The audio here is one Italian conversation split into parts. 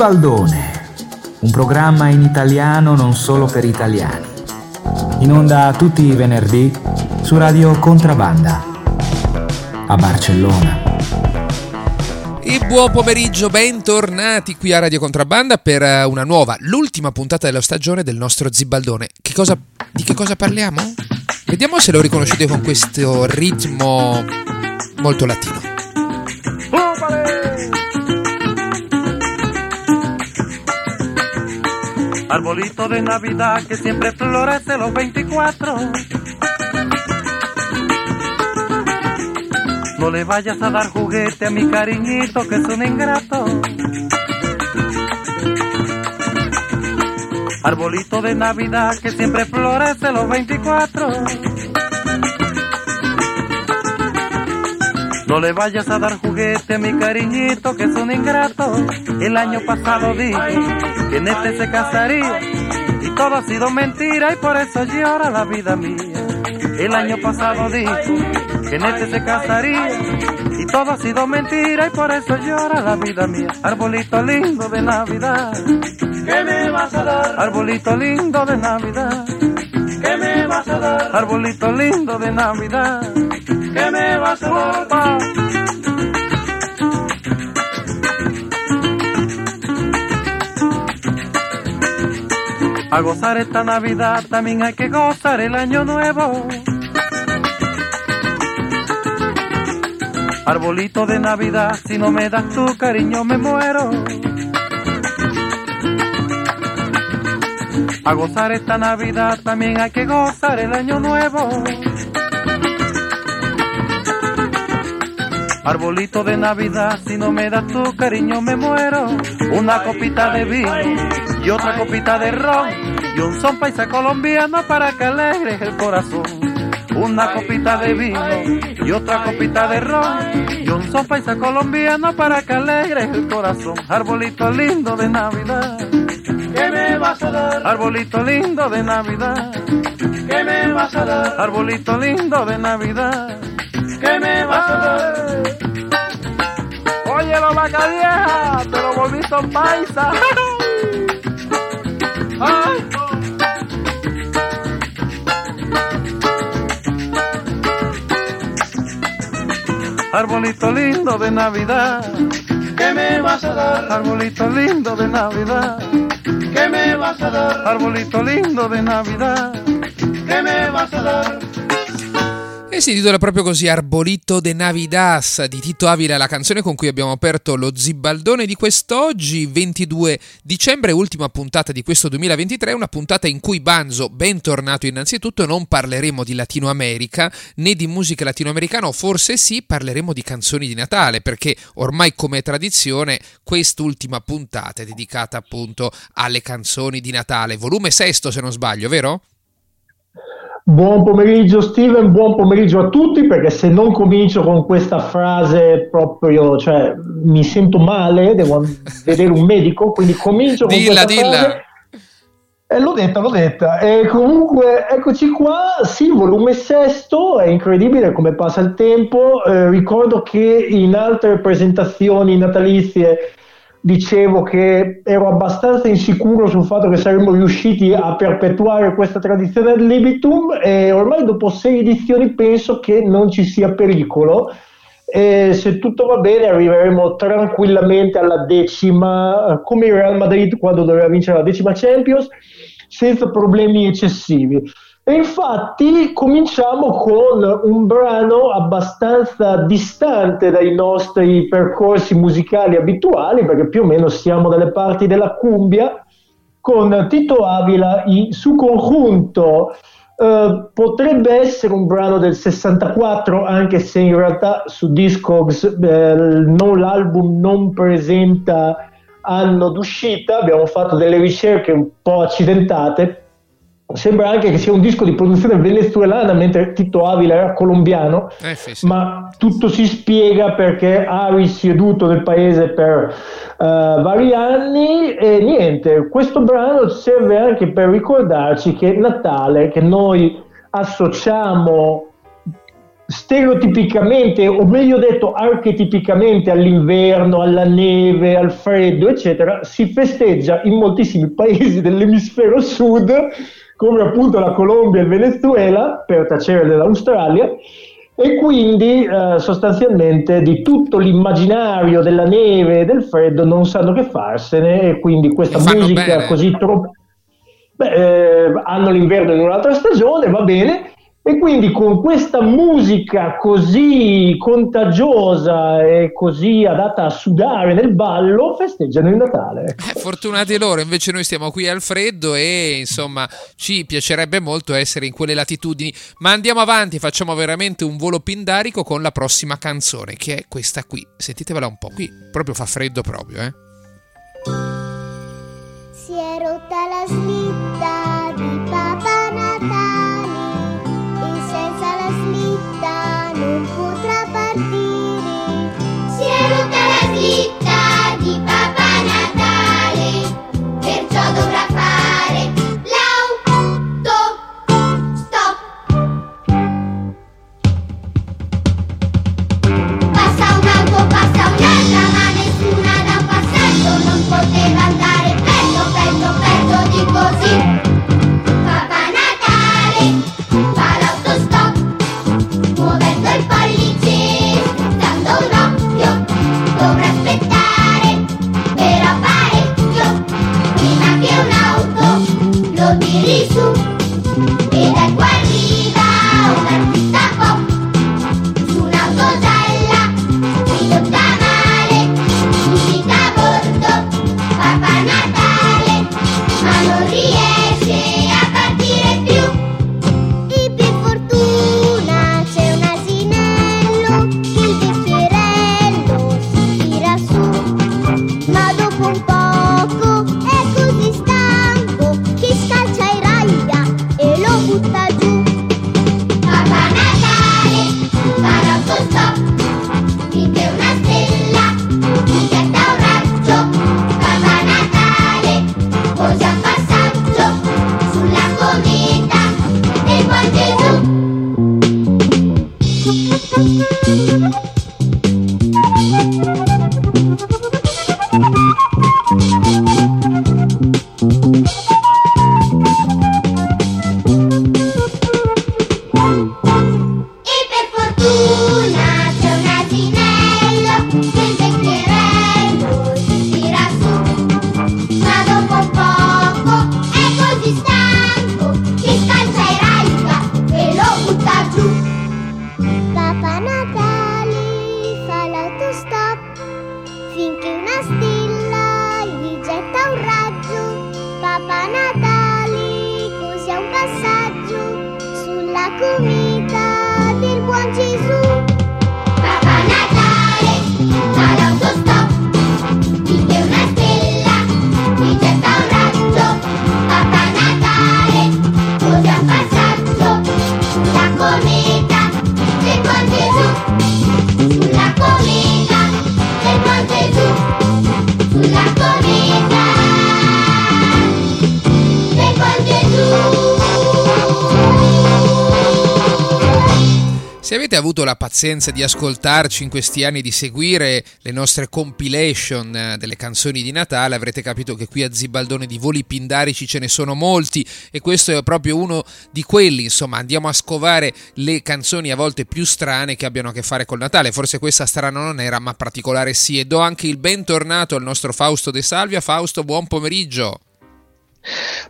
Zibaldone, un programma in italiano non solo per italiani, in onda tutti i venerdì su Radio Contrabanda a Barcellona. E buon pomeriggio, bentornati qui a Radio Contrabanda per una nuova, l'ultima puntata della stagione del nostro Zibaldone. Di che cosa parliamo? Vediamo se lo riconoscete con questo ritmo molto latino. Arbolito de Navidad que siempre florece los 24. No le vayas a dar juguete a mi cariñito que es un ingrato. Arbolito de Navidad que siempre florece los 24. No le vayas a dar juguete a mi cariñito que es un ingrato. El año pasado dijo que en este se casaría y todo ha sido mentira y por eso llora la vida mía. El año pasado dijo que en este se casaría y todo ha sido mentira y por eso llora la vida mía. Arbolito lindo de Navidad, ¿qué me vas a dar? Arbolito lindo de Navidad, ¿qué me vas a dar? Arbolito lindo de Navidad, ¿qué me vas a dar? Opa. A gozar esta Navidad también hay que gozar el año nuevo. Arbolito de Navidad, si no me das tu cariño me muero. A gozar esta Navidad también hay que gozar el año nuevo. Arbolito de Navidad, si no me das tu cariño me muero. Una copita de vino y otra copita de ron y un son paisa colombiano para que alegres el corazón. Una copita de vino y otra copita de ron y un son paisa colombiano para que alegres el corazón. Arbolito lindo de Navidad, ¿qué me vas a dar? Arbolito lindo de Navidad, ¿qué me vas a dar? Arbolito lindo de Navidad, ¿qué me vas a dar? Oye, lo vaca vieja, te lo volví son paisa. Ay. Arbolito lindo de Navidad, ¿qué me vas a dar? Arbolito lindo de Navidad, ¿qué me vas a dar? Arbolito lindo de Navidad, ¿qué me vas a dar? E si titola proprio così, Arbolito de Navidad di Tito Avila, la canzone con cui abbiamo aperto lo Zibaldone di quest'oggi, 22 dicembre, ultima puntata di questo 2023, una puntata in cui, Banzo, bentornato innanzitutto, non parleremo di Latino America né di musica latinoamericana, o forse sì, parleremo di canzoni di Natale, perché ormai come tradizione quest'ultima puntata è dedicata appunto alle canzoni di Natale, volume sesto se non sbaglio, vero? Buon pomeriggio Steven, buon pomeriggio a tutti, perché se non comincio con questa frase proprio, cioè mi sento male, devo vedere un medico, quindi comincio con questa frase. L'ho detta. E comunque eccoci qua, sì, volume sesto, è incredibile come passa il tempo, ricordo che in altre presentazioni natalizie dicevo che ero abbastanza insicuro sul fatto che saremmo riusciti a perpetuare questa tradizione ad libitum e ormai dopo 6 edizioni penso che non ci sia pericolo e se tutto va bene arriveremo tranquillamente alla 10ª, come il Real Madrid quando doveva vincere la 10ª Champions, senza problemi eccessivi. E infatti cominciamo con un brano abbastanza distante dai nostri percorsi musicali abituali, perché più o meno siamo dalle parti della cumbia, con Tito Avila in Su Conjunto. Potrebbe essere un brano del 64, anche se in realtà su Discogs l'album non presenta anno d'uscita, abbiamo fatto delle ricerche un po' accidentate. Sembra anche che sia un disco di produzione venezuelana, mentre Tito Avila era colombiano, sì. Ma tutto si spiega perché ha risieduto nel paese per vari anni e niente, questo brano serve anche per ricordarci che Natale, che noi associamo stereotipicamente, o meglio detto archetipicamente, all'inverno, alla neve, al freddo, eccetera, si festeggia in moltissimi paesi dell'emisfero sud, come appunto la Colombia e il Venezuela, per tacere dell'Australia, e quindi sostanzialmente di tutto l'immaginario della neve e del freddo non sanno che farsene, e quindi questa musica bene. Così troppo... hanno l'inverno in un'altra stagione, va bene, e quindi con questa musica così contagiosa e così adatta a sudare nel ballo festeggiano il Natale. Fortunati loro, invece noi stiamo qui al freddo e insomma ci piacerebbe molto essere in quelle latitudini, ma andiamo avanti, facciamo veramente un volo pindarico con la prossima canzone, che è questa qui, sentitevela un po', qui proprio fa freddo proprio, eh. Si è rotta la slitta di Papà Natale, non potrà partire. Si è rotta la slitta di Papà Natale, perciò dovrà fare l'autostop. Passa un auto, passa un'altra, ma nessuna dà un passaggio. Non poteva andare peggio, peggio, peggio di così. Papà Natale fa l'autostop, muovendo il pollice, dando un occhio, dovrà aspettare però parecchio, prima che un'auto lo tiri su, ed ecco arriva un artista pop, su un'auto gialla, ridotta male, musica a bordo, Papà Natale, ma non riesce a partire più. Se avete avuto la pazienza di ascoltarci in questi anni, di seguire le nostre compilation delle canzoni di Natale, avrete capito che qui a Zibaldone di voli pindarici ce ne sono molti, e questo è proprio uno di quelli. Insomma, andiamo a scovare le canzoni a volte più strane che abbiano a che fare col Natale. Forse questa strana non era, ma particolare sì. E do anche il bentornato al nostro Fausto De Salvia. Fausto, buon pomeriggio.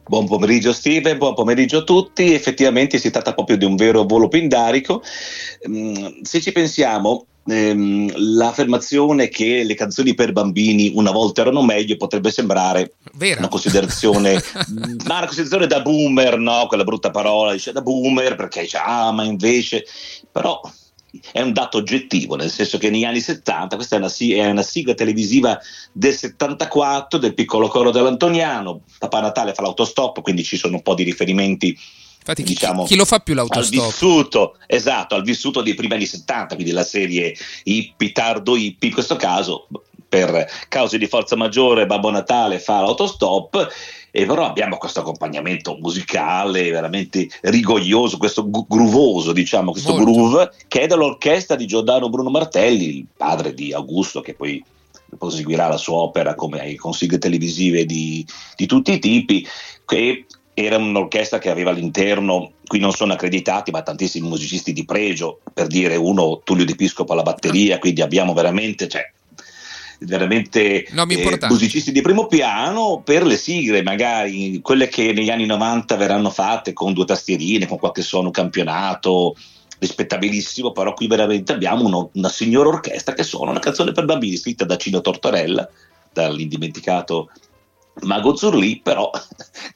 Buon pomeriggio Steven, buon pomeriggio a tutti. Effettivamente si tratta proprio di un vero volo pindarico. Se ci pensiamo, l'affermazione che le canzoni per bambini una volta erano meglio potrebbe sembrare vera. Una considerazione ma una considerazione da boomer, no? Quella brutta parola, dice da boomer perché dice ah ma invece, però è un dato oggettivo, nel senso che negli anni 70, questa è una sigla televisiva del 74 del Piccolo Coro dell'Antoniano, Papà Natale fa l'autostop, quindi ci sono un po' di riferimenti. Infatti, diciamo, chi lo fa più l'autostop? Al vissuto dei primi anni 70, quindi la serie hippie, tardo hippie in questo caso, per cause di forza maggiore Babbo Natale fa l'autostop, e però abbiamo questo accompagnamento musicale veramente rigoglioso, questo groovoso, diciamo, questo molto groove, che è dall'orchestra di Giordano Bruno Martelli, il padre di Augusto, che poi proseguirà la sua opera con sigle televisive di tutti i tipi, che era un'orchestra che aveva all'interno, qui non sono accreditati, ma tantissimi musicisti di pregio, per dire uno Tullio Di Piscopo alla batteria, quindi abbiamo veramente, cioè, veramente musicisti di primo piano per le sigle, magari quelle che negli anni 90 verranno fatte con due tastierine, con qualche suono campionato rispettabilissimo, però qui veramente abbiamo una signora orchestra che suona una canzone per bambini scritta da Cino Tortorella, dall'indimenticato Magozzurlì, però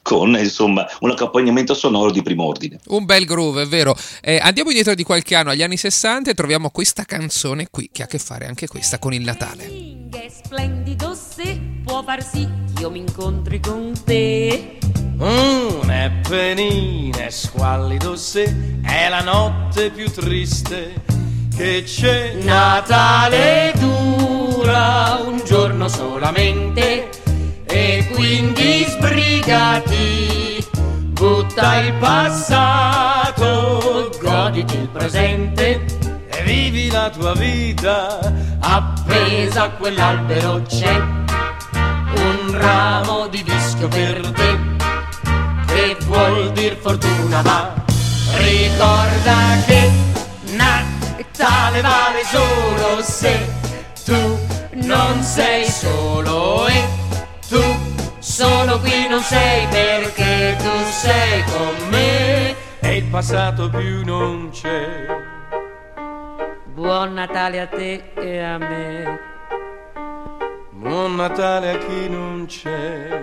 con, insomma, un accompagnamento sonoro di primo ordine. Un bel groove, è vero. Andiamo indietro di qualche anno, agli anni 60, e troviamo questa canzone qui, che ha a che fare anche questa con il Natale. È splendido se può far sì che io mi incontri con te. Un Appennino è squallido se è la notte più triste che c'è. Natale dura un giorno solamente, e quindi sbrigati, butta il passato, goditi il presente, vivi la tua vita. Appesa a quell'albero c'è un ramo di vischio per te, che vuol dir fortuna, ma ricorda che Natale vale solo se tu non sei solo, e tu solo qui non sei, perché tu sei con me e il passato più non c'è. Buon Natale a te e a me. Buon Natale a chi non c'è.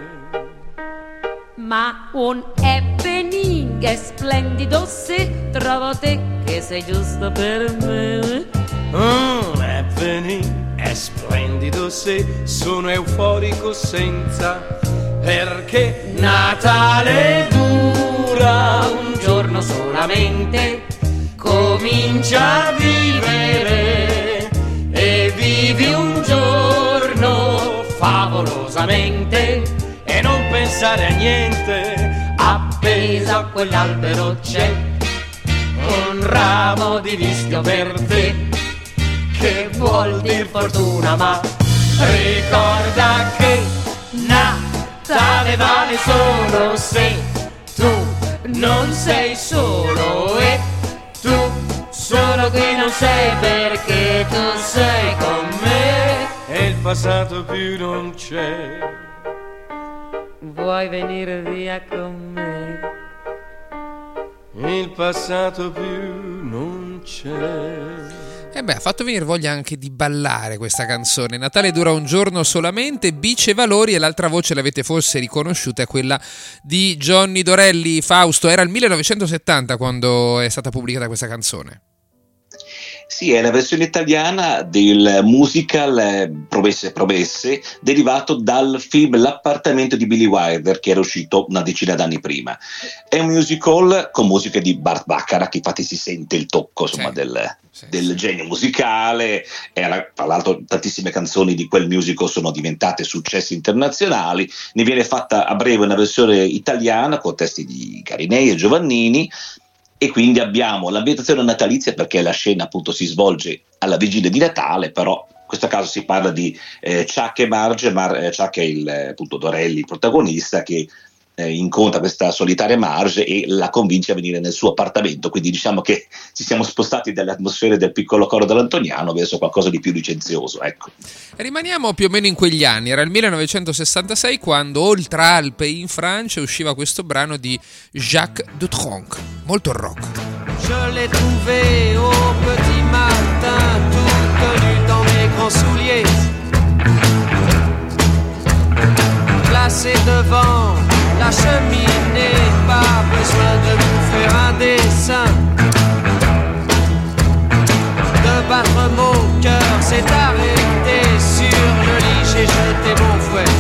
Ma un happening è splendido se trovo te che sei giusto per me. Un happening è splendido se sono euforico senza perché. Natale dura un giorno solamente, comincia a vivere e vivi un giorno favolosamente, e non pensare a niente. Appesa a quell'albero c'è un ramo di vischio per te, che vuol dir fortuna, ma ricorda che Natale vale solo se tu non sei solo, e tu solo qui non sei, perché tu sei con me e il passato più non c'è. Vuoi venire via con me? Il passato più non c'è. E beh, ha fatto venire voglia anche di ballare questa canzone. Natale dura un giorno solamente, Bice Valori, e l'altra voce l'avete forse riconosciuta, è quella di Johnny Dorelli. Fausto, era il 1970 quando è stata pubblicata questa canzone. Sì, è la versione italiana del musical Promesse, derivato dal film L'appartamento di Billy Wilder, che era uscito una decina d'anni prima. È un musical con musiche di Bart Bacharach, infatti si sente il tocco, insomma, sì, del genio musicale. Tra l'altro tantissime canzoni di quel musical sono diventate successi internazionali. Ne viene fatta a breve una versione italiana con testi di Carinei e Giovannini, e quindi abbiamo l'ambientazione natalizia, perché la scena appunto si svolge alla vigilia di Natale, però in questo caso si parla di Chuck e Marge. Chuck è appunto Dorelli, il protagonista, che incontra questa solitaria Marge e la convince a venire nel suo appartamento, quindi diciamo che ci siamo spostati dalle atmosfere del Piccolo Coro dell'Antoniano verso qualcosa di più licenzioso, ecco. Rimaniamo più o meno in quegli anni, era il 1966 quando oltre Alpe in Francia usciva questo brano di Jacques Dutronc, molto rock. Je l'ai trouvé au petit matin, tout tenu dans mes grands souliers, placé devant la cheminée, pas besoin de vous faire un dessin, de battre mon cœur s'est arrêté sur le lit, j'ai jeté mon fouet,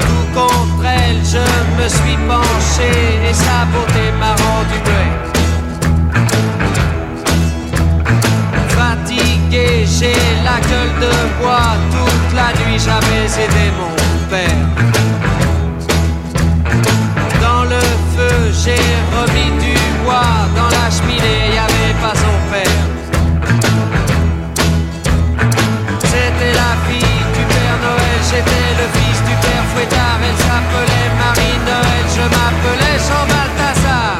tout contre elle je me suis penché et sa beauté m'a rendu muet, fatigué j'ai de bois. Toute la nuit j'avais aidé mon père. Dans le feu j'ai remis du bois. Dans la cheminée il n'y avait pas son père. C'était la fille du Père Noël. J'étais le fils du Père Fouettard. Elle s'appelait Marie Noël. Je m'appelais Jean Balthazar.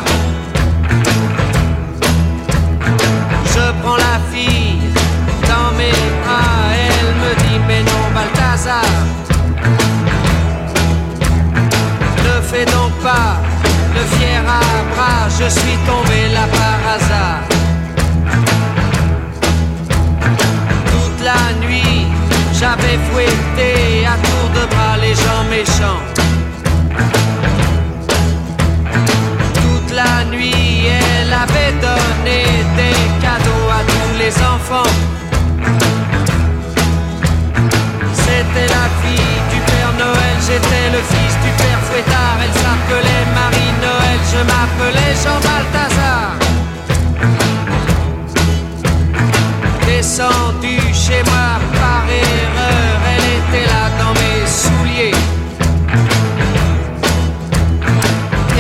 Je prends la fille dans mes bras, elle me dit mais non Balthazar, ne fais donc pas le fier à bras, je suis tombé là par hasard. Toute la nuit j'avais fouetté à tour de bras les gens méchants. Toute la nuit elle avait donné des cadeaux à tous les enfants. C'était la fille du Père Noël, j'étais le fils du Père Fouettard. Elle s'appelait Marie Noël, je m'appelais Jean Balthazar. Descendu chez moi par erreur, elle était là dans mes souliers.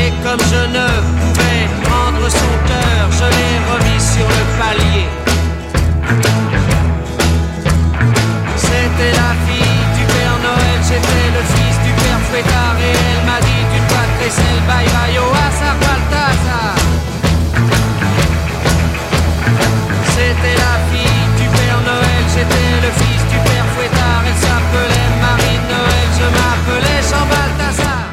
Et comme je ne pouvais prendre son cœur, je l'ai remis sur le palier. C'était la fille du Père Noël, j'étais le fils du Père Fouettard. Et elle m'a dit d'une voix de crécelle, bye bye au hasard Balthazar. C'était la fille du Père Noël, j'étais le fils du Père Fouettard. Elle s'appelait Marie Noël, je m'appelais Jean Balthazar.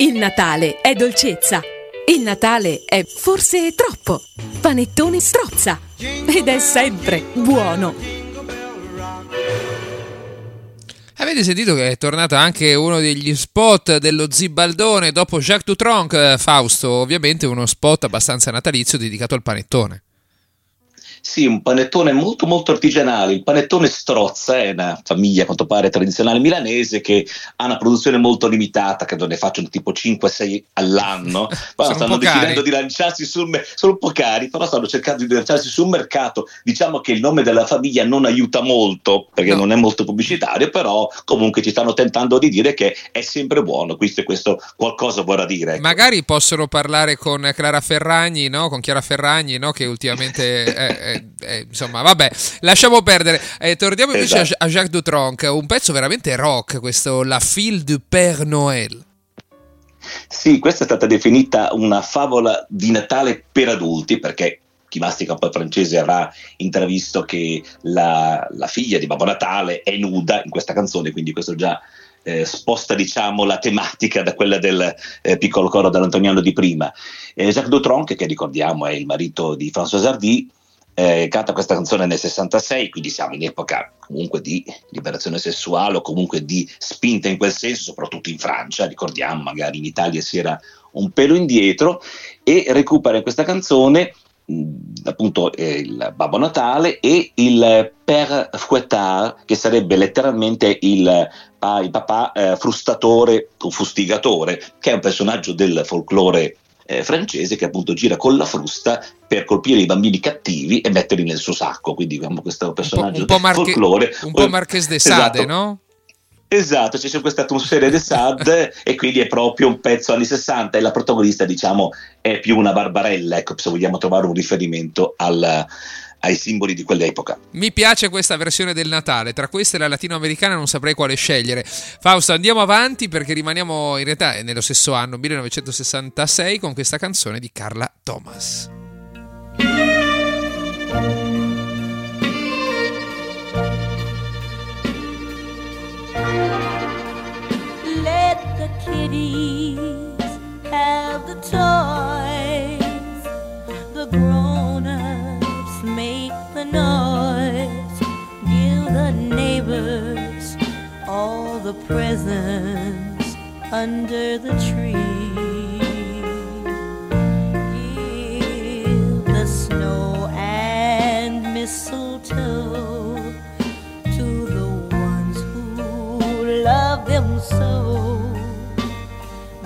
Il Natale è dolcezza, il Natale è forse troppo, panettone strozza, ed è sempre buono. Avete sentito che è tornato anche uno degli spot dello Zibaldone dopo Jacques Dutronc, Fausto, ovviamente uno spot abbastanza natalizio dedicato al panettone. Sì, un panettone molto molto artigianale, il panettone strozza, è una famiglia a quanto pare tradizionale milanese che ha una produzione molto limitata, credo ne facciano tipo 5-6 all'anno, però stanno decidendo di lanciarsi sul sono un po' cari, però stanno cercando di lanciarsi sul mercato. Diciamo che il nome della famiglia non aiuta molto perché non è molto pubblicitario, però comunque ci stanno tentando di dire che è sempre buono, questo qualcosa vorrà dire, ecco. Magari possono parlare con Chiara Ferragni, no? Con Chiara Ferragni, no? Che ultimamente insomma vabbè, lasciamo perdere, torniamo invece a Jacques Dutronc, un pezzo veramente rock questo, La Fille du Père Noël. Sì, questa è stata definita una favola di Natale per adulti perché chi mastica un po' il francese avrà intravisto che la figlia di Babbo Natale è nuda in questa canzone, quindi questo già sposta diciamo la tematica da quella del Piccolo Coro dell'Antoniano di prima. Jacques Dutronc, che ricordiamo è il marito di François Hardy, canta questa canzone nel 66, quindi siamo in epoca comunque di liberazione sessuale o comunque di spinta in quel senso, soprattutto in Francia, ricordiamo, magari in Italia si era un pelo indietro, e recupera in questa canzone appunto il Babbo Natale e il Père Fouettard, che sarebbe letteralmente il papà frustatore o fustigatore, che è un personaggio del folklore francese che appunto gira con la frusta per colpire i bambini cattivi e metterli nel suo sacco, quindi abbiamo questo personaggio folklore un po' Marchese de Sade, esatto. No? Esatto, c'è questa atmosfera de Sade e quindi è proprio un pezzo anni 60 e la protagonista diciamo è più una barbarella, ecco, se vogliamo trovare un riferimento ai simboli di quell'epoca. Mi piace questa versione del Natale, tra questa e la latinoamericana non saprei quale scegliere. Fausto, andiamo avanti perché rimaniamo in realtà nello stesso anno, 1966, con questa canzone di Carla Thomas. Let the kiddies have the toys, the grown-ups make the noise, give the neighbors all the presents under the tree, give the snow and mistletoe to the ones who love them so,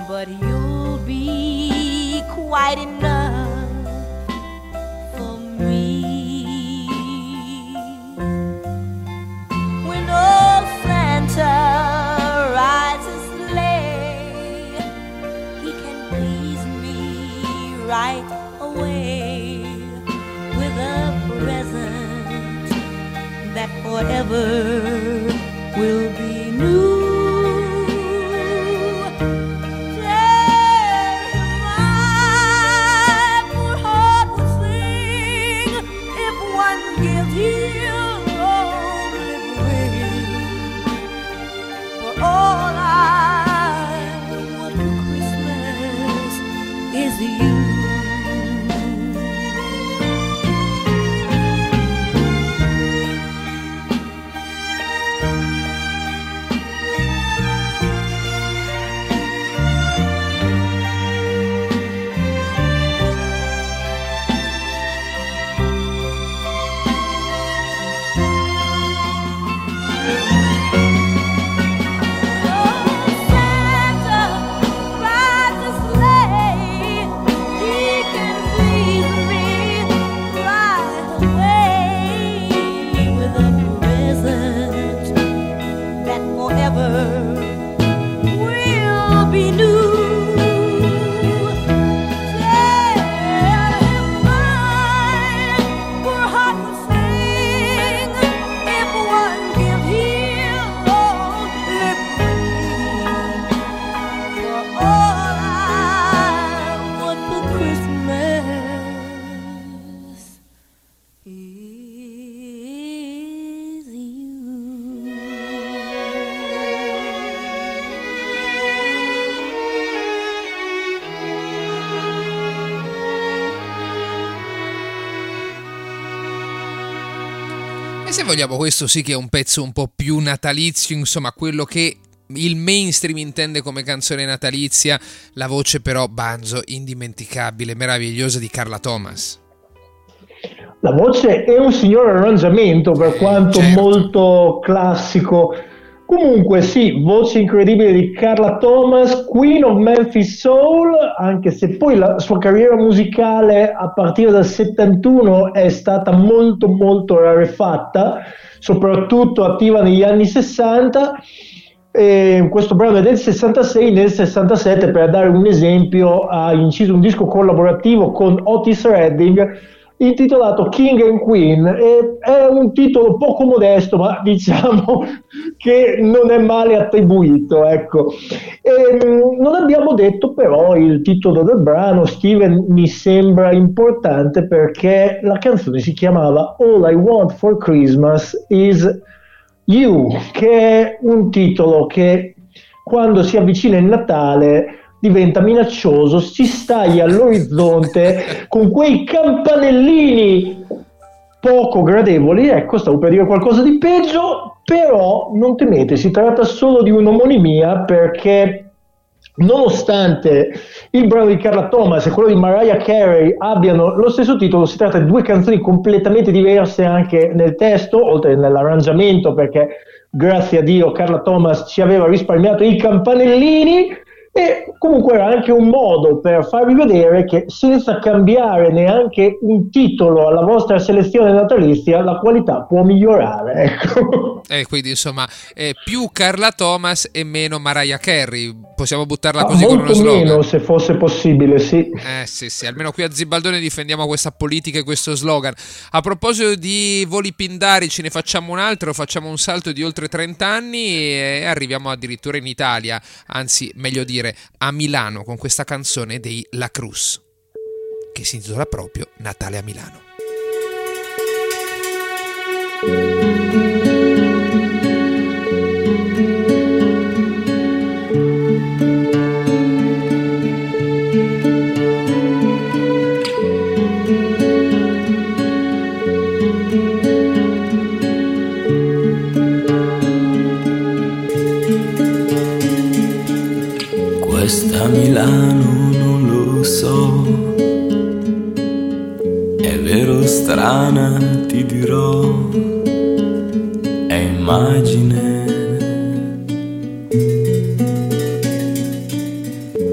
but you'll be quite enough for me. right away with a present that forever will be new. Se vogliamo, questo sì che è un pezzo un po' più natalizio, insomma, quello che il mainstream intende come canzone natalizia, la voce però, banzo, indimenticabile, meravigliosa di Carla Thomas. La voce è un signor arrangiamento, per quanto certo, molto classico. Comunque sì, voce incredibile di Carla Thomas, Queen of Memphis Soul, anche se poi la sua carriera musicale a partire dal 71 è stata molto molto rarefatta, soprattutto attiva negli anni 60, e questo brano è del 66, nel 67, per dare un esempio, ha inciso un disco collaborativo con Otis Redding, intitolato King and Queen, e è un titolo poco modesto, ma diciamo che non è male attribuito, ecco. E non abbiamo detto però il titolo del brano, Steven, mi sembra importante perché la canzone si chiamava All I Want for Christmas Is You, che è un titolo che quando si avvicina il Natale diventa minaccioso, si staglia all'orizzonte con quei campanellini poco gradevoli. Ecco, stavo per dire qualcosa di peggio, però non temete, si tratta solo di un'omonimia, perché nonostante il brano di Carla Thomas e quello di Mariah Carey abbiano lo stesso titolo, si tratta di due canzoni completamente diverse anche nel testo, oltre nell'arrangiamento, perché grazie a Dio Carla Thomas ci aveva risparmiato i campanellini. E comunque era anche un modo per farvi vedere che, senza cambiare neanche un titolo alla vostra selezione natalizia, la qualità può migliorare, ecco. Quindi insomma, più Carla Thomas e meno Mariah Carey, possiamo buttarla così con uno slogan? Molto meno, se fosse possibile, sì. Sì, almeno qui a Zibaldone difendiamo questa politica e questo slogan. A proposito di voli pindarici, ne facciamo un altro, facciamo un salto di oltre 30 anni e arriviamo addirittura in Italia, anzi meglio dire a Milano, con questa canzone dei La Crus che si intitola proprio Natale a Milano. Questa Milano non lo so, è vero strana, ti dirò, è immagine.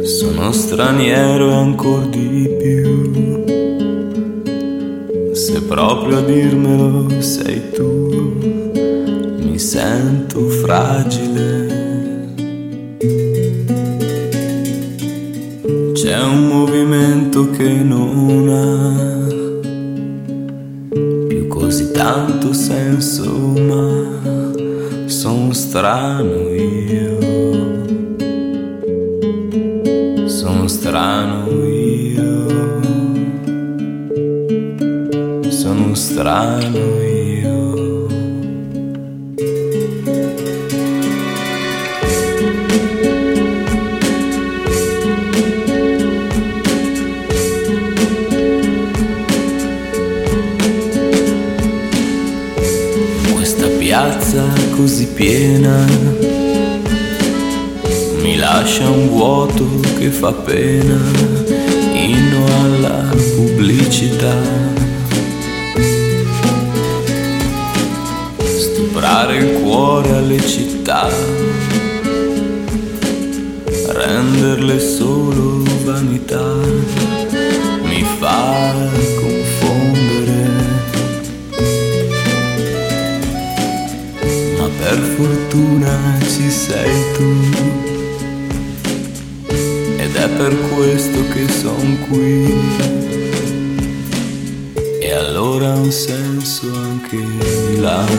Sono straniero e ancor di più, se proprio a dirmelo sei tu, mi sento fragile. C'è un movimento vento che non ha più così tanto senso, ma sono strano io, sono strano io, sono strano io. Così piena mi lascia un vuoto che fa pena, inno alla pubblicità, stuprare il cuore alle città, renderle solo vanità, mi fa per fortuna ci sei tu, ed è per questo che son qui, e allora ha un senso anche Milano,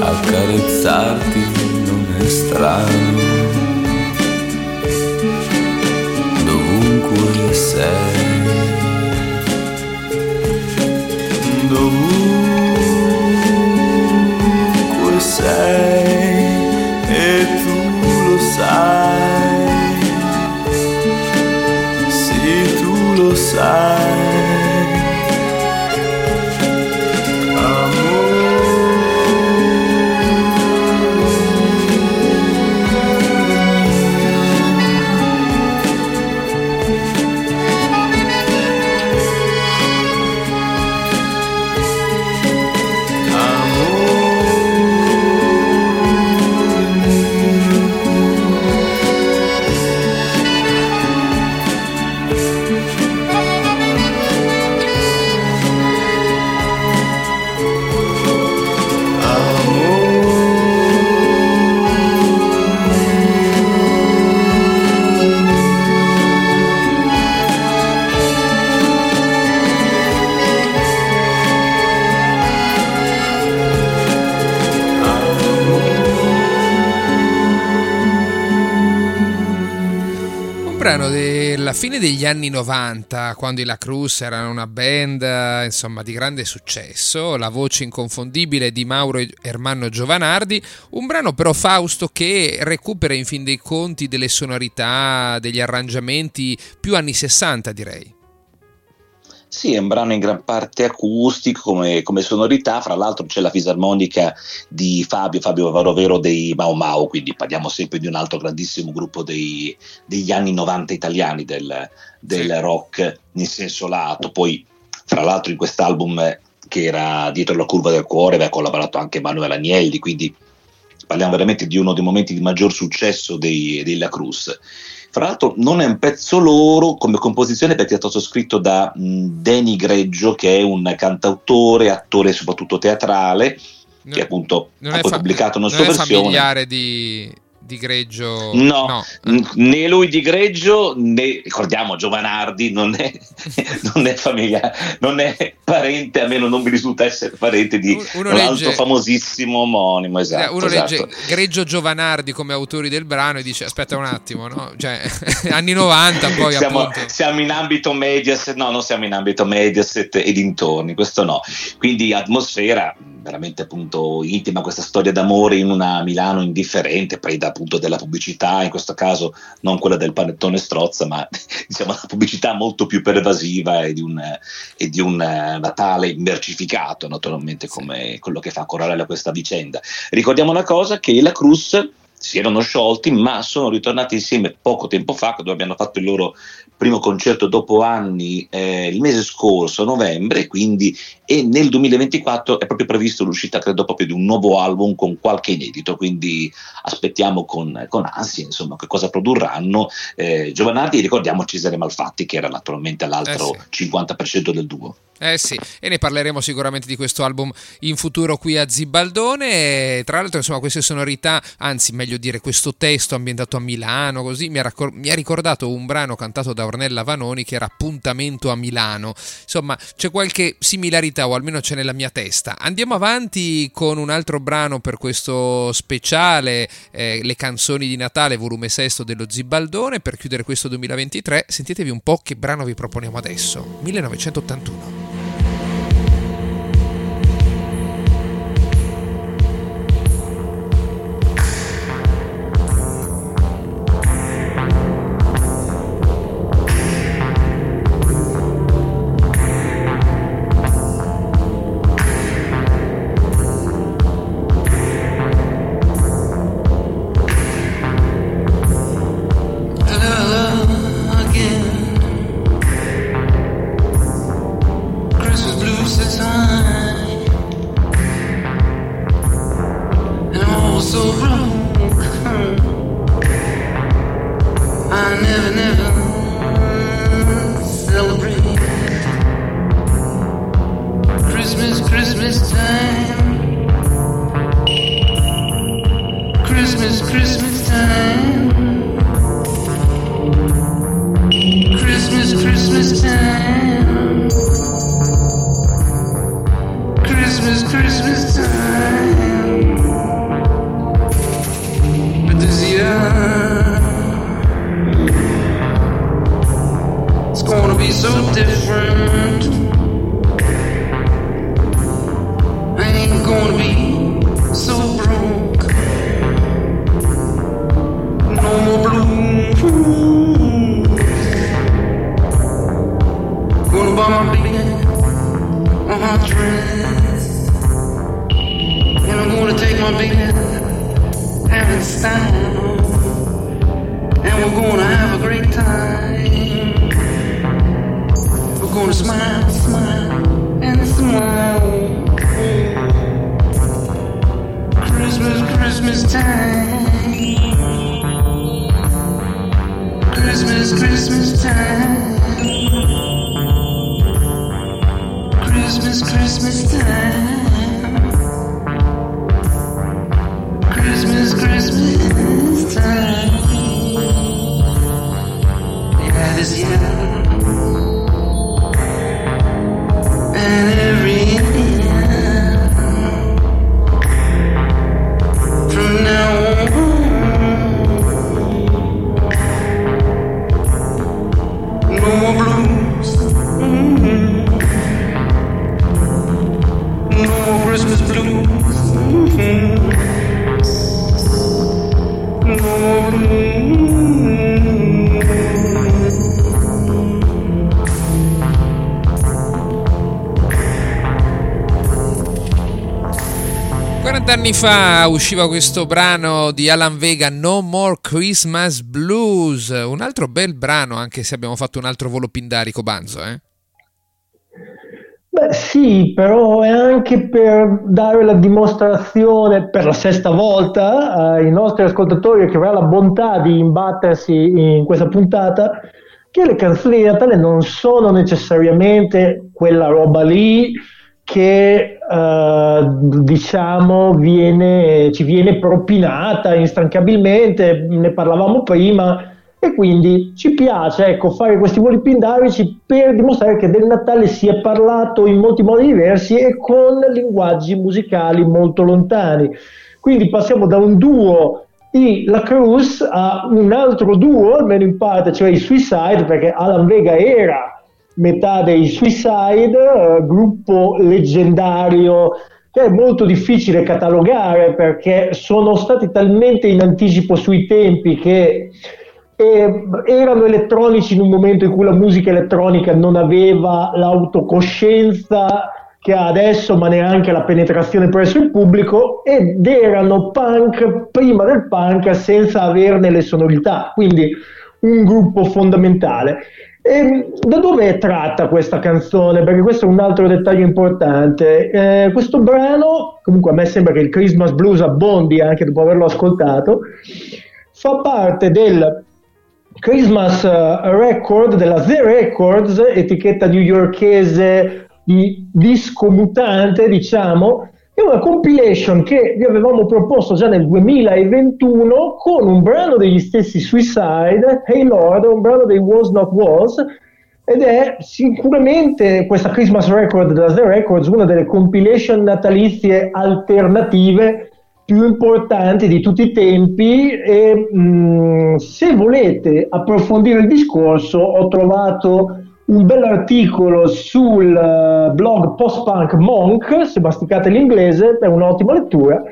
accarezzarti non è strano, dovunque sei, dovunque sei, e tu lo sai, sì tu lo sai, della fine degli anni 90, quando i La Crus erano una band insomma di grande successo, la voce inconfondibile di Mauro e Ermanno Giovanardi, un brano però, Fausto, che recupera in fin dei conti delle sonorità, degli arrangiamenti più anni 60, direi. Sì, è un brano in gran parte acustico come sonorità, fra l'altro c'è la fisarmonica di Fabio Varovero dei Mau Mau, quindi parliamo sempre di un altro grandissimo gruppo degli anni 90 italiani del sì, rock nel senso lato. Poi fra l'altro in quest'album che era Dietro la curva del cuore aveva collaborato anche Emanuele Agnelli, quindi parliamo veramente di uno dei momenti di maggior successo dei La Crus. Fra l'altro non è un pezzo loro come composizione perché è stato scritto da Deni Greggio, che è un cantautore, attore soprattutto teatrale, non, che appunto ha pubblicato una sua versione. Non è familiare di Greggio? No. Né lui di Greggio, né, ricordiamo, Giovanardi non è parente, almeno non mi risulta essere parente di un altro famosissimo omonimo. Esatto, uno legge Greggio Giovanardi come autori del brano e dice aspetta un attimo, no? Cioè, anni 90 poi siamo in ambito Mediaset, no, non siamo in ambito Mediaset e dintorni, questo no. Quindi atmosfera veramente appunto intima, questa storia d'amore in una Milano indifferente, poi da appunto della pubblicità, in questo caso non quella del panettone strozza, ma diciamo una pubblicità molto più pervasiva e di un Natale mercificato, naturalmente, come quello che fa correre questa vicenda. Ricordiamo una cosa, che La Crus si erano sciolti, ma sono ritornati insieme poco tempo fa, dove abbiano fatto il loro primo concerto dopo anni il mese scorso, a novembre, quindi, e nel 2024 è proprio previsto l'uscita, credo, proprio di un nuovo album con qualche inedito, quindi aspettiamo con ansia, insomma, che cosa produrranno Giovanardi, e ricordiamo Cesare Malfatti, che era naturalmente l'altro 50% del duo. Sì, e ne parleremo sicuramente di questo album in futuro qui a Zibaldone. Tra l'altro, insomma, queste sonorità, anzi meglio meglio dire, questo testo ambientato a Milano, così mi ha ricordato un brano cantato da Ornella Vanoni che era Appuntamento a Milano. Insomma, c'è qualche similarità, o almeno c'è nella mia testa. Andiamo avanti con un altro brano per questo speciale, le canzoni di Natale, volume 6 dello Zibaldone. Per chiudere questo 2023, sentitevi un po' che brano vi proponiamo adesso. 1981. Anni fa usciva questo brano di Alan Vega, No More Christmas Blues, un altro bel brano, anche se abbiamo fatto un altro volo pindarico, Banzo, eh? Beh sì, però è anche per dare la dimostrazione per la sesta volta ai nostri ascoltatori, che avrà la bontà di imbattersi in questa puntata, che le canzoni di Natale non sono necessariamente quella roba lì che diciamo ci viene propinata instancabilmente, ne parlavamo prima, e quindi ci piace, ecco, fare questi voli pindarici per dimostrare che del Natale si è parlato in molti modi diversi e con linguaggi musicali molto lontani. Quindi passiamo da un duo, i La Crus, a un altro duo, almeno in parte, cioè i Suicide, perché Alan Vega era metà dei Suicide, gruppo leggendario che è molto difficile catalogare perché sono stati talmente in anticipo sui tempi che erano elettronici in un momento in cui la musica elettronica non aveva l'autocoscienza che ha adesso, ma neanche la penetrazione presso il pubblico, ed erano punk prima del punk senza averne le sonorità, quindi un gruppo fondamentale. E da dove è tratta questa canzone? Perché questo è un altro dettaglio importante. Questo brano, comunque a me sembra che il Christmas Blues abbondi anche dopo averlo ascoltato, fa parte del Christmas Record della The Records, etichetta newyorkese di disco mutante, diciamo, è una compilation che vi avevamo proposto già nel 2021 con un brano degli stessi Suicide, Hey Lord, un brano dei Was Not Was, ed è sicuramente questa Christmas Record della The Records una delle compilation natalizie alternative più importanti di tutti i tempi, e se volete approfondire il discorso ho trovato un bell'articolo sul blog Post-Punk Monk, se masticate l'inglese, è un'ottima lettura,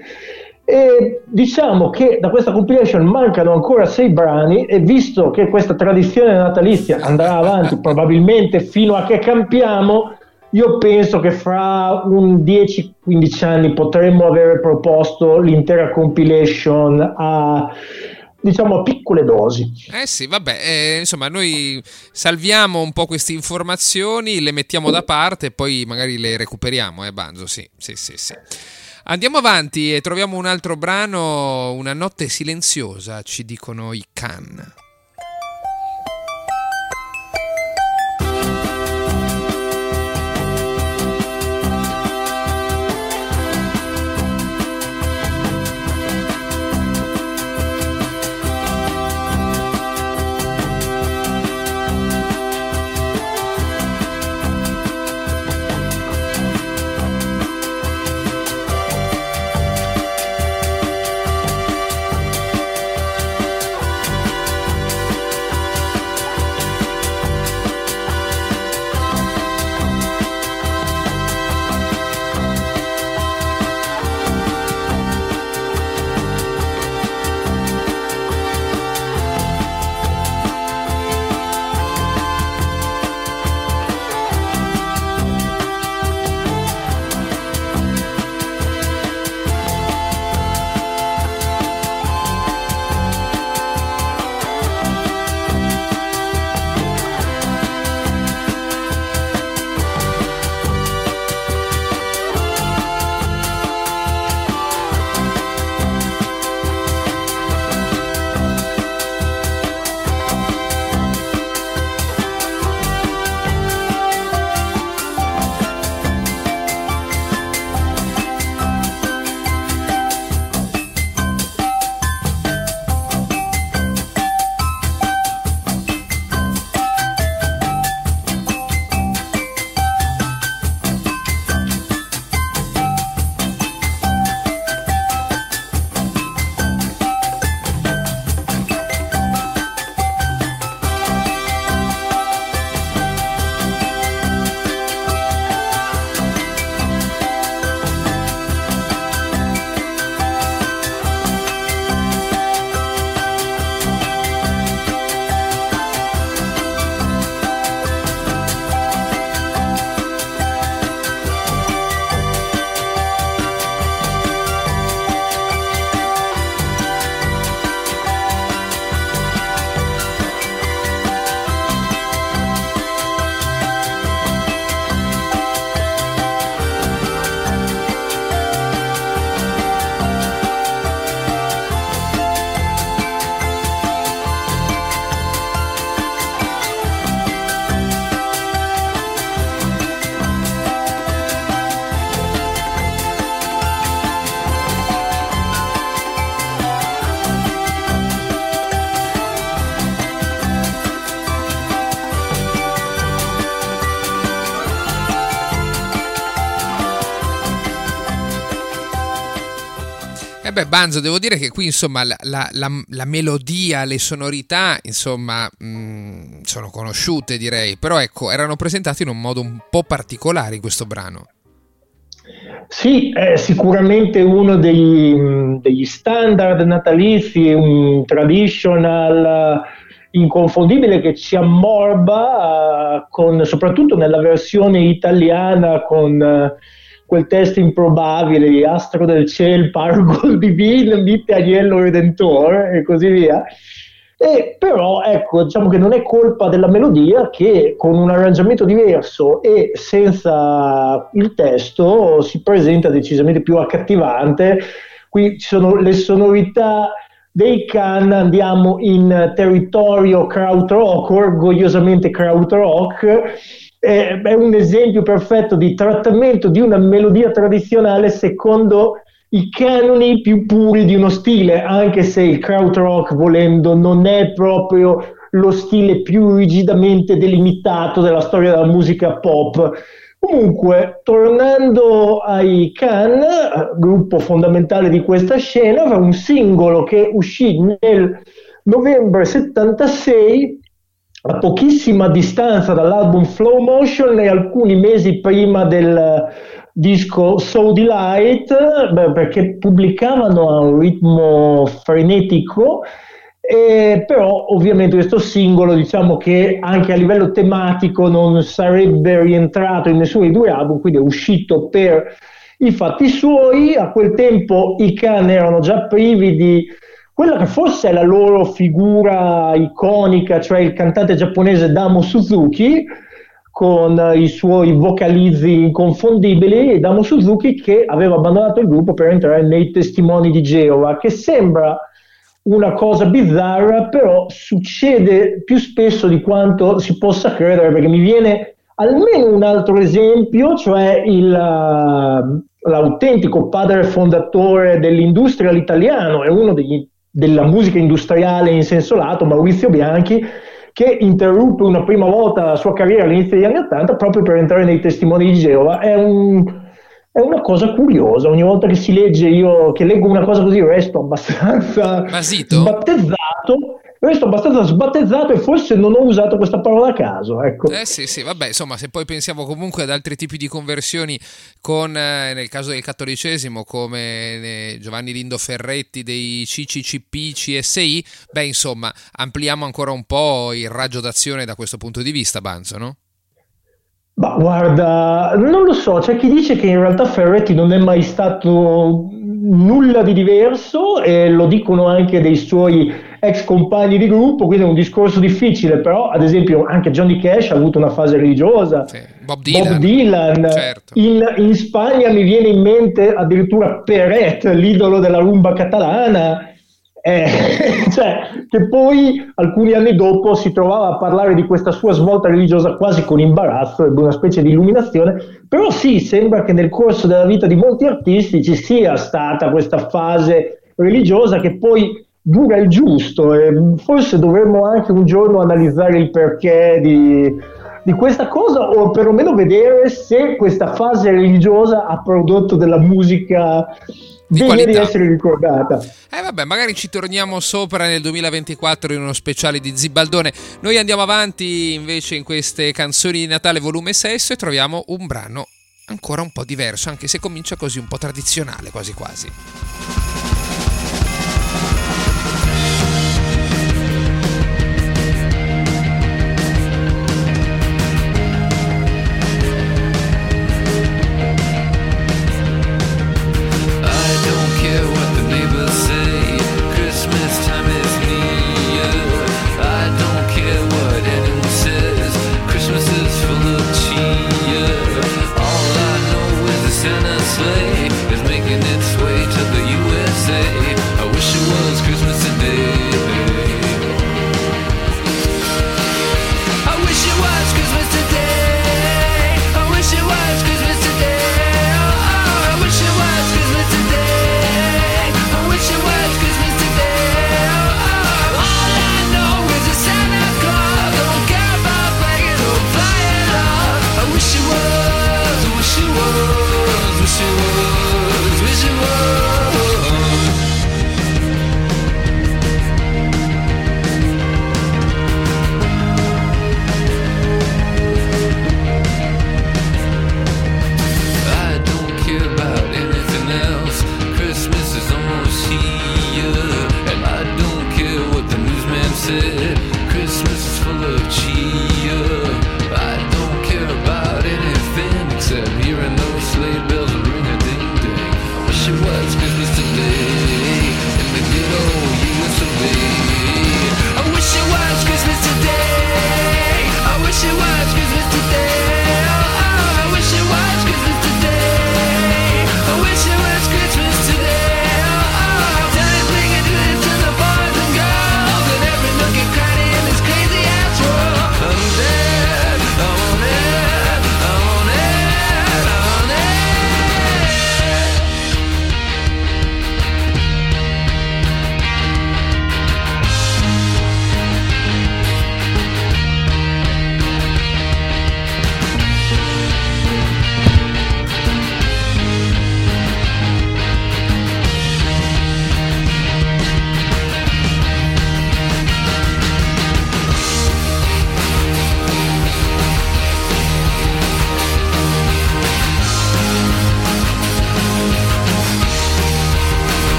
e diciamo che da questa compilation mancano ancora 6 brani, e visto che questa tradizione natalizia andrà avanti probabilmente fino a che campiamo, io penso che fra un 10-15 anni potremmo avere proposto l'intera compilation a, diciamo, a piccole dosi. Eh sì, vabbè, insomma, noi salviamo un po' queste informazioni, le mettiamo da parte e poi magari le recuperiamo, Banzo, sì. Andiamo avanti e troviamo un altro brano, Una notte silenziosa, ci dicono i Can. Beh, Banzo, devo dire che qui insomma la melodia, le sonorità insomma sono conosciute, direi, però ecco, erano presentate in un modo un po' particolare in questo brano. Sì, è sicuramente uno degli standard natalizi, un traditional inconfondibile che ci ammorba, con, soprattutto nella versione italiana, con quel testo improbabile, astro del cielo, pargol divino, mite agnello redentore e così via. E però ecco, diciamo che non è colpa della melodia che con un arrangiamento diverso e senza il testo si presenta decisamente più accattivante. Qui ci sono le sonorità dei Can, andiamo in territorio krautrock, orgogliosamente krautrock, è un esempio perfetto di trattamento di una melodia tradizionale secondo i canoni più puri di uno stile, anche se il krautrock, volendo, non è proprio lo stile più rigidamente delimitato della storia della musica pop. Comunque, tornando ai Can, gruppo fondamentale di questa scena, fa un singolo che uscì nel novembre 76, a pochissima distanza dall'album Flow Motion e alcuni mesi prima del disco So Delight, perché pubblicavano a un ritmo frenetico. Però ovviamente questo singolo, diciamo che anche a livello tematico non sarebbe rientrato in nessuno dei due album, quindi è uscito per i fatti suoi. A quel tempo i Can erano già privi di quella che forse è la loro figura iconica, cioè il cantante giapponese Damo Suzuki con i suoi vocalizzi inconfondibili. Damo Suzuki che aveva abbandonato il gruppo per entrare nei Testimoni di Geova, che sembra una cosa bizzarra, però succede più spesso di quanto si possa credere, perché mi viene almeno un altro esempio, cioè l'autentico padre fondatore dell'industrial italiano, è uno della musica industriale in senso lato, Maurizio Bianchi, che interruppe una prima volta la sua carriera all'inizio degli anni '80 proprio per entrare nei Testimoni di Geova. È una cosa curiosa, ogni volta che si legge, io che leggo una cosa così resto abbastanza sbattezzato e forse non ho usato questa parola a caso, ecco. Vabbè, insomma, se poi pensiamo comunque ad altri tipi di conversioni, con nel caso del cattolicesimo, come Giovanni Lindo Ferretti dei CCCP, CSI, beh, insomma, ampliamo ancora un po' il raggio d'azione da questo punto di vista, Banzo, no? Ma guarda, non lo so, c'è chi dice che in realtà Ferretti non è mai stato nulla di diverso, e lo dicono anche dei suoi ex compagni di gruppo, quindi è un discorso difficile. Però ad esempio anche Johnny Cash ha avuto una fase religiosa, sì. Bob Dylan certo. In Spagna mi viene in mente addirittura Peret, l'idolo della rumba catalana, cioè, che poi alcuni anni dopo si trovava a parlare di questa sua svolta religiosa quasi con imbarazzo, una specie di illuminazione. Però sì, sembra che nel corso della vita di molti artisti ci sia stata questa fase religiosa che poi dura il giusto, e forse dovremmo anche un giorno analizzare il perché di questa cosa, o perlomeno vedere se questa fase religiosa ha prodotto della musica degna di essere ricordata. Vabbè, magari ci torniamo sopra nel 2024 in uno speciale di Zibaldone. Noi andiamo avanti invece in queste canzoni di Natale volume 6 e troviamo un brano ancora un po' diverso, anche se comincia così un po' tradizionale, quasi quasi. Is making its way to the U.S.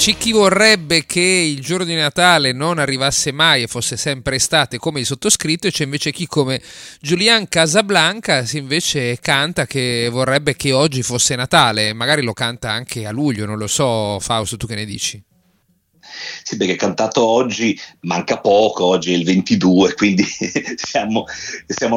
C'è chi vorrebbe che il giorno di Natale non arrivasse mai e fosse sempre estate come il sottoscritto, e c'è invece chi come Julian Casablanca si invece canta che vorrebbe che oggi fosse Natale, magari lo canta anche a luglio, non lo so. Fausto, tu che ne dici? Sì, perché cantato oggi manca poco, oggi è il 22, quindi siamo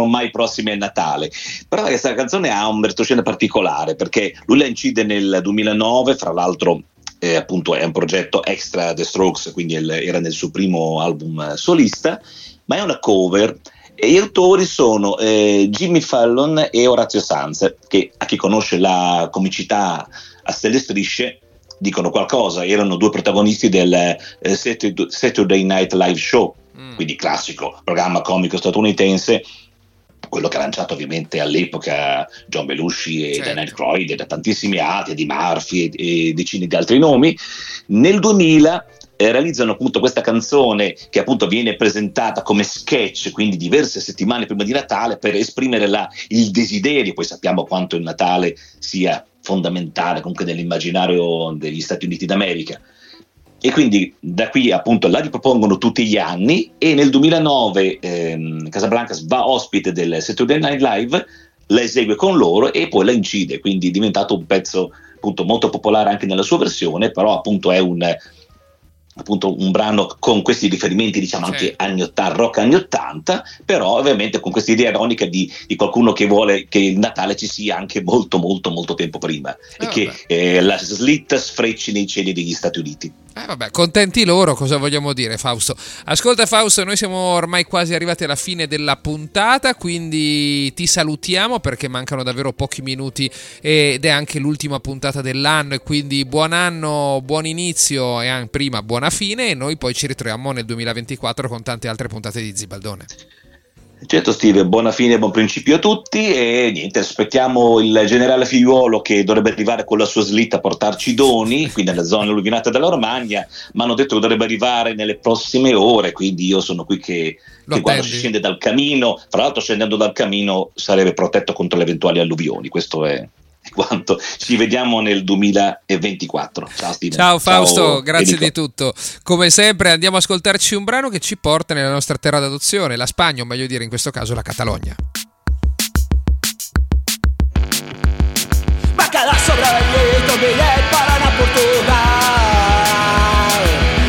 ormai prossimi a Natale. Però questa canzone ha un retroscena particolare, perché lui la incide nel 2009, fra l'altro appunto è un progetto extra The Strokes, quindi era nel suo primo album solista, ma è una cover e gli autori sono Jimmy Fallon e Orazio Sanz, che a chi conosce la comicità a stelle strisce dicono qualcosa. Erano due protagonisti del Saturday Night Live Show, quindi classico programma comico statunitense, quello che ha lanciato ovviamente all'epoca John Belushi e Dan Aykroyd e da tantissimi altri, di Murphy e decine di altri nomi. Nel 2000 realizzano appunto questa canzone che appunto viene presentata come sketch, quindi diverse settimane prima di Natale, per esprimere il desiderio. Poi sappiamo quanto il Natale sia fondamentale comunque nell'immaginario degli Stati Uniti d'America, e quindi da qui appunto la ripropongono tutti gli anni, e nel 2009 Casablancas va ospite del Saturday Night Live, la esegue con loro e poi la incide, quindi è diventato un pezzo appunto molto popolare anche nella sua versione. Però appunto è un brano con questi riferimenti, diciamo, anche anni 80, rock anni 80, però ovviamente con questa idea ironica di qualcuno che vuole che il Natale ci sia anche molto molto molto tempo prima, e che la slitta sfrecci nei cieli degli Stati Uniti. Vabbè, contenti loro, cosa vogliamo dire, Fausto? Ascolta Fausto, noi siamo ormai quasi arrivati alla fine della puntata, quindi ti salutiamo perché mancano davvero pochi minuti ed è anche l'ultima puntata dell'anno, e quindi buon anno, buon inizio e prima buona fine, e noi poi ci ritroviamo nel 2024 con tante altre puntate di Zibaldone. Certo Steve, buona fine, buon principio a tutti, e niente, aspettiamo il generale Figliuolo che dovrebbe arrivare con la sua slitta a portarci doni qui nella zona illuminata della Romagna, ma hanno detto che dovrebbe arrivare nelle prossime ore, quindi io sono qui che quando si scende dal camino, fra l'altro scendendo dal camino sarebbe protetto contro le eventuali alluvioni. Questo è quanto. Ci vediamo nel 2024. Ciao Steven. Ciao Fausto, ciao, grazie di tutto. Come sempre andiamo a ascoltarci un brano che ci porta nella nostra terra d'adozione, la Spagna, o meglio dire in questo caso la Catalogna. Bacalà sobra el litro, bilet para la Portugal.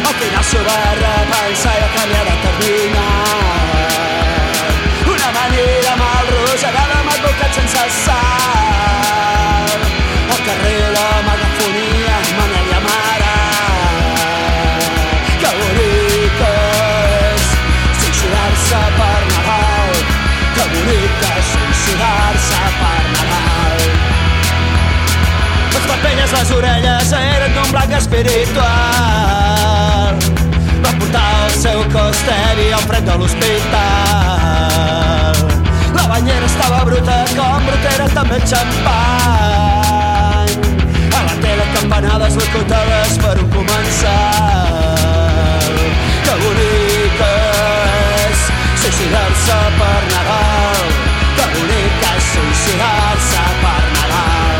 Al final se va a repensar y a cambiar a terminar. Una manera mal rosegada, mal bocat sense sal. Carrer la megafonia, Manel i Amara. Que bonic és censurar-se per Nadal, que bonic és censurar-se per Nadal. Les parpelles, les orelles eren d'un blanc espiritual. Va portar al seu coster i al fred de l'hospital. La banyera estava bruta com brutera també el xampany. Campanades recotades per un comensal. Que bonic és suïcidar-se per Nadal, que bonic és suïcidar-se per Nadal.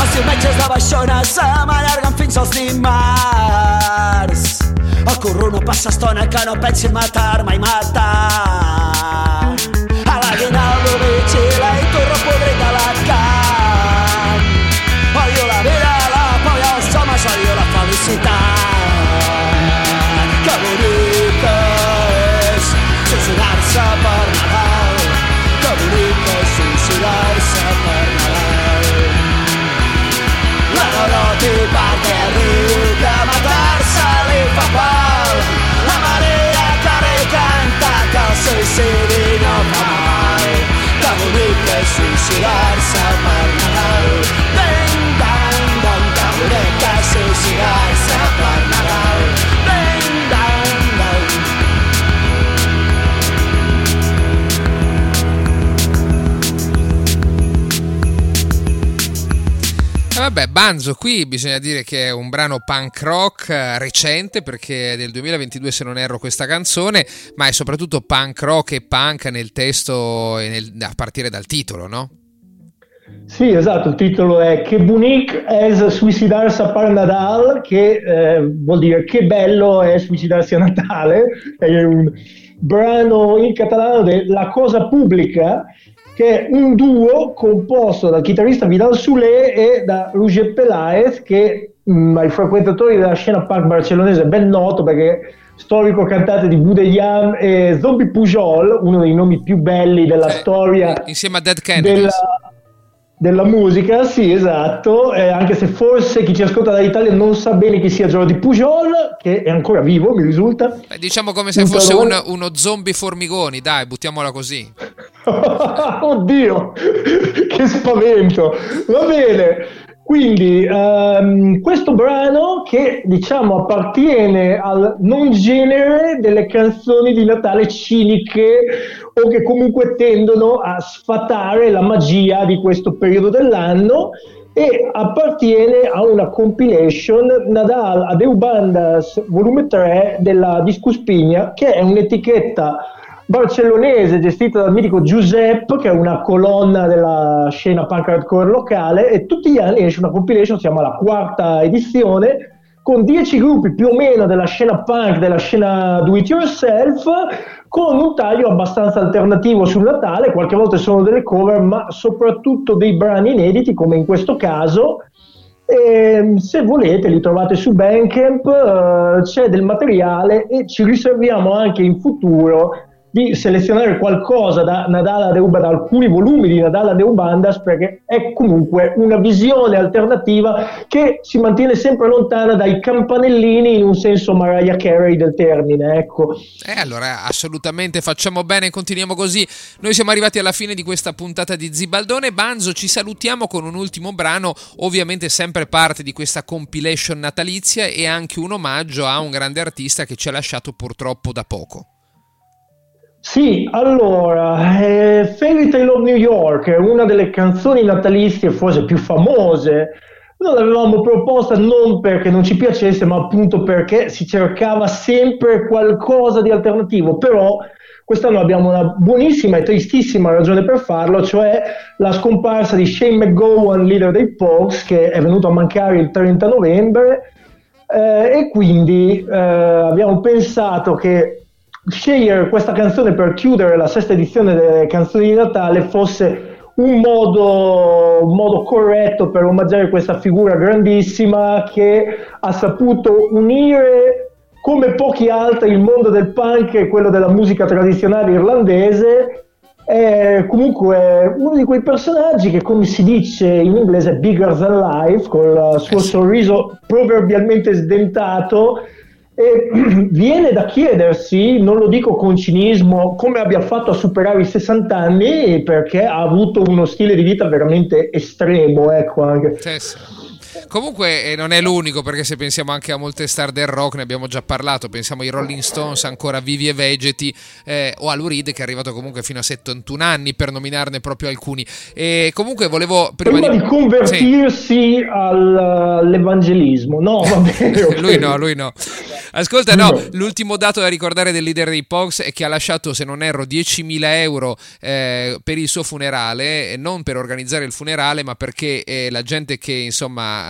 Els diumenges de Baixona se m'allarguen fins als dimarts. El curro no passa estona que no pensi en matar-me i matar. A la Guinaldo vigila i torro podrit a la Can. Odio la vida, la pau i els homes, odio la felicitat. Que bonic és suïcidar-se per Nadal, que bonic és suïcidar-se per Nadal. La Dorothy perquè riu que matar-se li fa pal. La Mariah Carey canta que el suïcidi no fa mal. Que bonic és suïcidar-se per Nadal. Bonic és suïcidar-se per Nadal. Ding, dong, dong. Vabbè, Banzo, qui bisogna dire che è un brano punk rock recente, perché è del 2022 se non erro questa canzone, ma è soprattutto punk rock e punk nel testo e a partire dal titolo, no? Sì, esatto, il titolo è Che bonic es suicidarsi a par Nadal, che vuol dire che bello è suicidarsi a Natale, è un brano in catalano de La Cosa Pubblica, che è un duo composto dal chitarrista Vidal Soler e da Roger Peláez, che ai frequentatori della scena punk barcellonese è ben noto perché storico cantante di Budeyam e Zombie Pujol, uno dei nomi più belli della storia insieme a Dead Kennedys della musica, sì, esatto, anche se forse chi ci ascolta dall'Italia non sa bene chi sia Jordi Pujol, che è ancora vivo, mi risulta. Beh, diciamo come se fosse uno zombie formigoni, dai, buttiamola così. Oddio, che spavento, va bene. Quindi questo brano che diciamo appartiene al non genere delle canzoni di Natale ciniche o che comunque tendono a sfatare la magia di questo periodo dell'anno e appartiene a una compilation Nadal a Deu Bandas volume 3 della Discuspigna, che è un'etichetta barcellonese gestita dal mitico Giuseppe, che è una colonna della scena punk hardcore locale, e tutti gli anni esce una compilation, siamo alla quarta edizione, con 10 gruppi più o meno della scena punk, della scena do it yourself, con un taglio abbastanza alternativo sul Natale, qualche volta sono delle cover, ma soprattutto dei brani inediti come in questo caso. E se volete li trovate su Bandcamp, c'è del materiale e ci riserviamo anche in futuro di selezionare qualcosa da Nadal a Deu Bandas, da alcuni volumi di Nadal a Deu Bandas, perché è comunque una visione alternativa che si mantiene sempre lontana dai campanellini in un senso Mariah Carey del termine, ecco. Allora assolutamente facciamo bene e continuiamo così. Noi siamo arrivati alla fine di questa puntata di Zibaldone. Banzo, ci salutiamo con un ultimo brano, ovviamente sempre parte di questa compilation natalizia e anche un omaggio a un grande artista che ci ha lasciato purtroppo da poco. Sì, allora, Fairy Tale of New York è una delle canzoni natalizie forse più famose. Noi l'avevamo proposta non perché non ci piacesse, ma appunto perché si cercava sempre qualcosa di alternativo, però quest'anno abbiamo una buonissima e tristissima ragione per farlo, cioè la scomparsa di Shane McGowan, leader dei Pogues, che è venuto a mancare il 30 novembre, e quindi abbiamo pensato che scegliere questa canzone per chiudere la sesta edizione delle canzoni di Natale fosse un modo corretto per omaggiare questa figura grandissima che ha saputo unire come pochi altri il mondo del punk e quello della musica tradizionale irlandese. È comunque uno di quei personaggi che, come si dice in inglese, è bigger than life, col suo sorriso proverbialmente sdentato. E viene da chiedersi, non lo dico con cinismo, come abbia fatto a superare i 60 anni, perché ha avuto uno stile di vita veramente estremo, ecco, anche. Comunque non è l'unico, perché se pensiamo anche a molte star del rock, ne abbiamo già parlato, pensiamo ai Rolling Stones ancora vivi e vegeti, o a Lou Reed, che è arrivato comunque fino a 71 anni per nominarne proprio alcuni. E comunque volevo prima di convertirsi all'evangelismo, no, vabbè, okay. lui no. Ascolta, no, l'ultimo dato da ricordare del leader dei Pogues è che ha lasciato, se non erro, 10.000 euro per il suo funerale, non per organizzare il funerale, ma perché la gente che insomma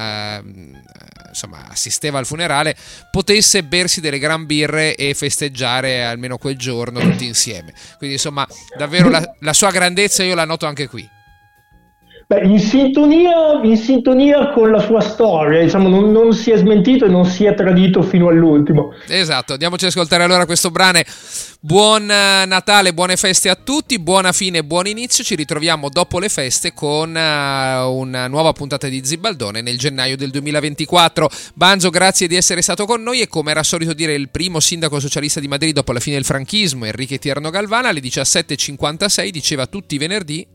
assisteva al funerale potesse bersi delle gran birre e festeggiare almeno quel giorno tutti insieme. Quindi insomma davvero la sua grandezza io la noto anche qui. Beh, in sintonia con la sua storia, diciamo, non si è smentito e non si è tradito fino all'ultimo. Esatto, andiamoci ad ascoltare allora questo brano. Buon Natale, buone feste a tutti, buona fine, buon inizio. Ci ritroviamo dopo le feste con una nuova puntata di Zibaldone nel gennaio del 2024. Banzo, grazie di essere stato con noi e, come era solito dire il primo sindaco socialista di Madrid dopo la fine del franquismo, Enrique Tierno Galvana, alle 17:56 diceva tutti i venerdì: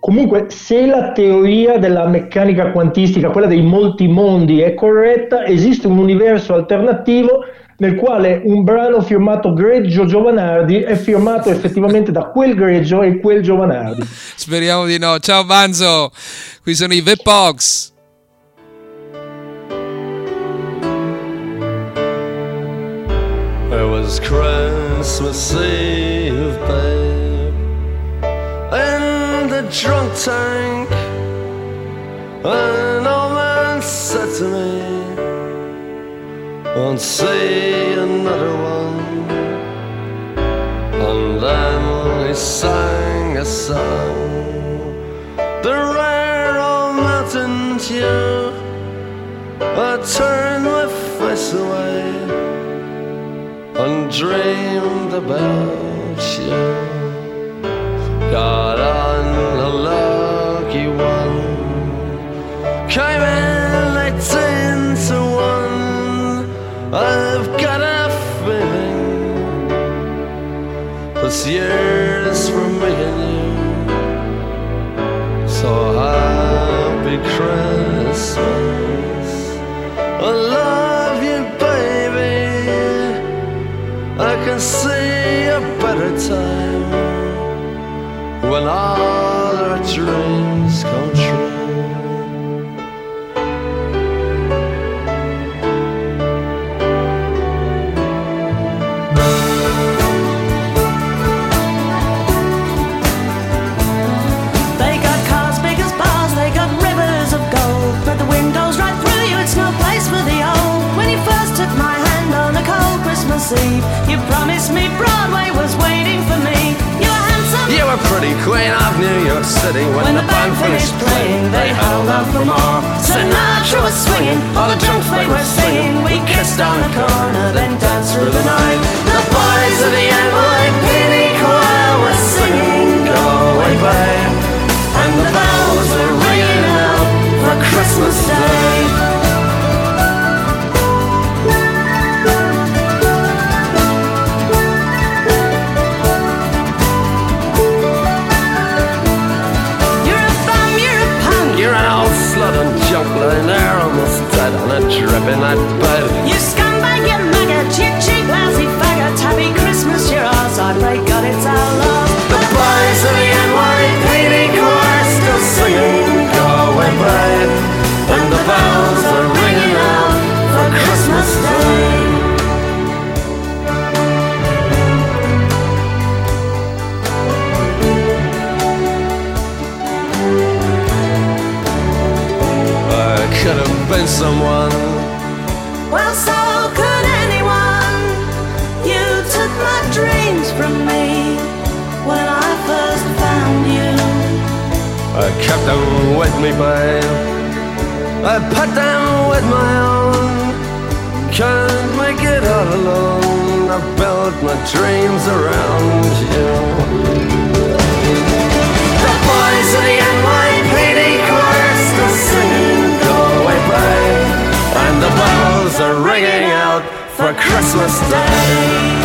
comunque, se la teoria della meccanica quantistica, quella dei molti mondi, è corretta, esiste un universo alternativo nel quale un brano firmato Greggio Giovanardi è firmato effettivamente da quel Greggio e quel Giovanardi. Speriamo di no. Ciao Banzo, qui sono i The Pogues. There was Christmas Eve, babe, and the drunk tank. An old man said to me, won't see another one. And then he sang a song, the rare old mountain dew. I turned my face away and dreamed about you. Got on a lucky one, came in 18 to 1. I've got a feeling this year's for me and you. So happy Christmas, I love you, baby. I can see a better time when all our dreams come true. You promised me Broadway was waiting for me. You were handsome, you were pretty, queen of New York City. When the band finished playing, they held out for more. Sinatra was swinging, all the drunks they were singing. We kissed on the corner, then danced through the night. The boys of the NYPD choir were singing Go Away Babe, and the bells were ringing out for Christmas Day. Lying there almost dead on a drippy night bed. You scumbag, you maggot, you cheap, lousy faggot. Happy Christmas, you're ours, I pray God it's our love. The boys of the NYPD choir still singing Go Away Babe, and the bells are ringing out for Christmas Day. Could have been someone. Well, so could anyone. You took my dreams from me when I first found you. I kept them with me, babe. I put them with my own. Can't make it all alone. I built my dreams around you. The boys of the NYPD choir still singing and the bells are ringing out for Christmas Day.